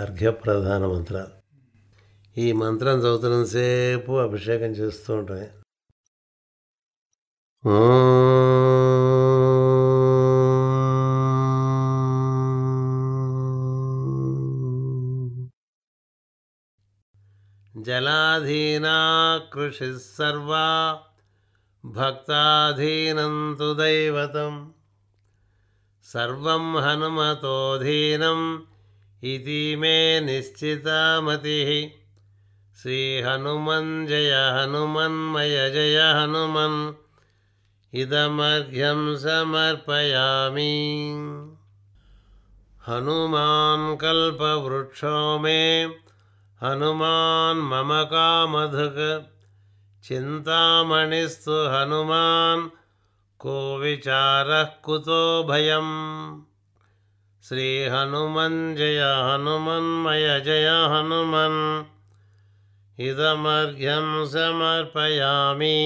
అర్ఘ్యప్రధాన మంత్రాలు. ఈ మంత్రం చదువుతున్నంతసేపు అభిషేకం చేస్తూ ఉంటాయి. జలాధీనా కృషి సర్వా భక్తాధీనంతు దైవతం సర్వం హనుమతోధీనం ఇతి మే నిశ్చితమతి. శ్రీ హనుమన్ జయ హనుమన్మయ జయ హనుమన్ ఇదమర్ఘ్యం సమర్పయామి. హనుమాన్ కల్పవృక్షో మే హనుమాన్ మమ కామధుక్ చింతామణిస్తు హనుమాన్ కో విచారః కుతో భయం. శ్రీ హనుమన్ జయ హనుమన్మయ జయ హనుమన్ ఇదమర్ఘ్యం సమర్పయామి.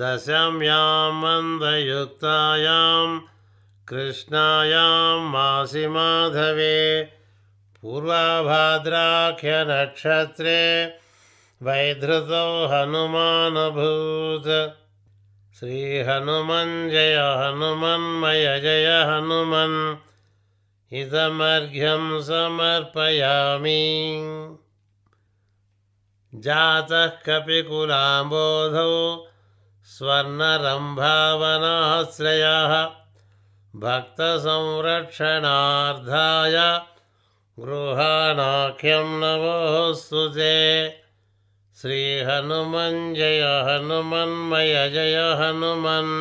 దశమ్యాం మందయుక్తాయాం కృష్ణాయాం మాసి మాధవే పూర్వభాద్రాఖ్య నక్షత్రే వైధృతో హనుమానభూత్. శ్రీ హనుమన్ జయ హనుమన్మయ జయ హనుమన్ ఇదమర్ఘ్యం సమర్పయామి. జాతః కపికులాంబోధౌ స్వర్ణరంభావనాశ్రయః భక్తసంరక్షణార్థాయ గృహాణాఖ్యం నమోస్తు తే. శ్రీ హనుమన్ జయ హనుమన్మయ జయ హనుమన్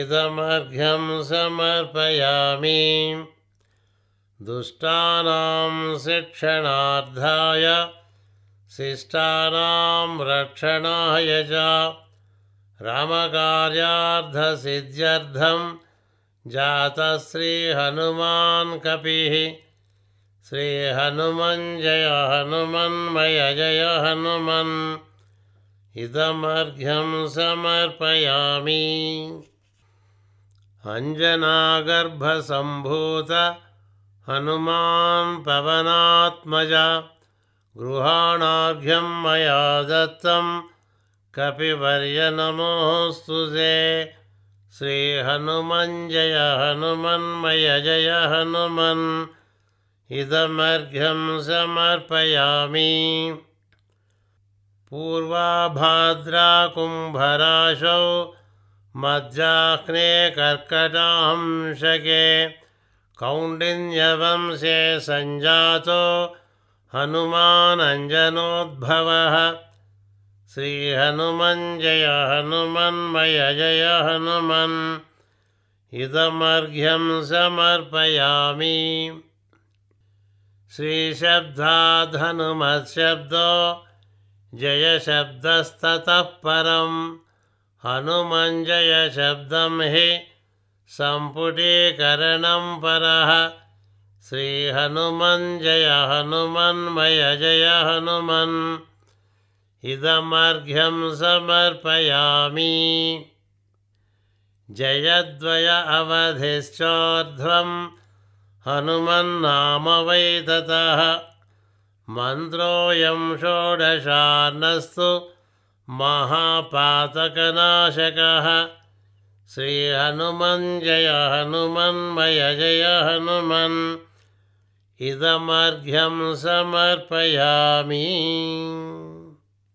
ఇదమర్ఘ్యం సమర్పయామి. దుష్టానాం శిక్షణార్థాయ శిష్టానాం రక్షణాయ చ రామకార్యార్థసిద్ధ్యర్థం జాతః శ్రీ హనుమాన్ కపిః. శ్రీ హనుమన్ జయ హనుమన్మయ జయ హనుమన్ ఇదమర్ఘ్యం సమర్పయామి. అంజనాగర్భసంభూత హనుమాన్ పవనాత్మజ గృహాణార్ఘ్యం మయా దత్తం కపివర్య నమోస్తు తే. శ్రీ హనుమన్ జయ హనుమన్మయ జయ హనుమన్ ఇదమర్ఘ్యం సమర్పయామి. పూర్వాభాద్రాకుంభరాశౌ మజ్జాహ్నే కర్కటాంశకే కౌండిన్యవంశే సంజాతో హనుమానంజనోద్భవః. శ్రీ హనుమన్ జయ హనుమన్మయ జయ హనుమన్ ఇదమర్ఘ్యం సమర్పయామి. శ్రీశబ్దాద్ హనుమత్శబ్దో జయశబ్దస్తతః పరం హనుమన్ జయ శబ్దం హి సంపుటీకరణం పరః. శ్రీ హనుమన్ జయ హనుమన్మయ జయ హనుమన్ ఇదమర్ఘ్యం సమర్పయామి. జయద్వయ అవధిశ్చోర్ధ్వం హనుమన్నామ వై తతః మంత్రోయం షోడశార్ణస్తు మహాపాతకనాశకః. శ్రీ హనుమన్ జయ హనుమన్మయ జయ హనుమన్ ఇదమర్ఘ్యం సమర్పయామి.